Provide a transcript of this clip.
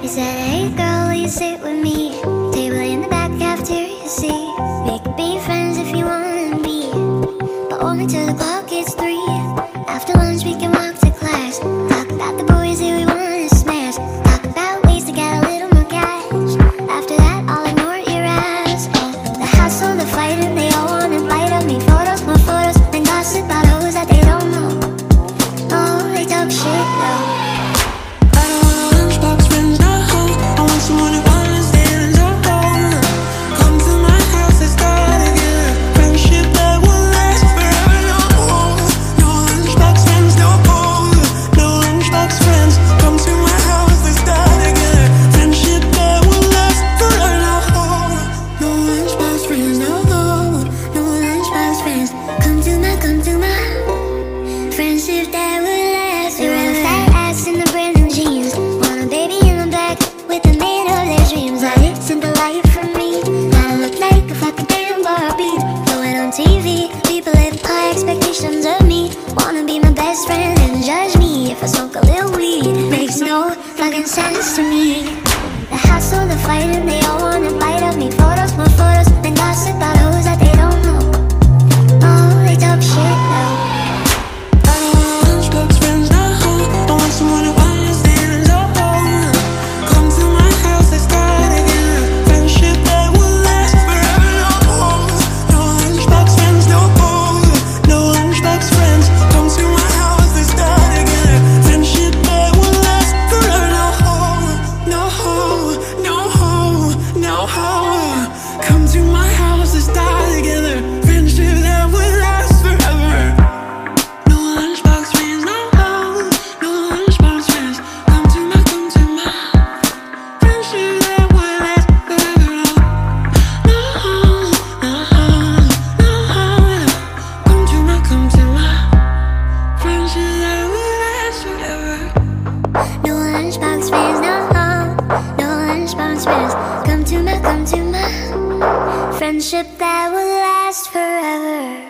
You said, hey girl, will you sit with me? Table in the back cafeteria, see? We could be friends if you wanna be, but only till the clock hits 3. After lunch we can walk to class, talk about the boys that we wanna smash, talk about ways to get a little more cash. After that I'll ignore your ass. The hassle, the fighting, they all wanna bite up. Make photos, more photos, and gossip about those that they don't know. Oh, they talk shit though. Sense to me. The hassle, the fighting, they all wanna bite up. Make photos, more photos, and gossip about those that they don't know. Oh, they talk shit though. Friendship that will last forever.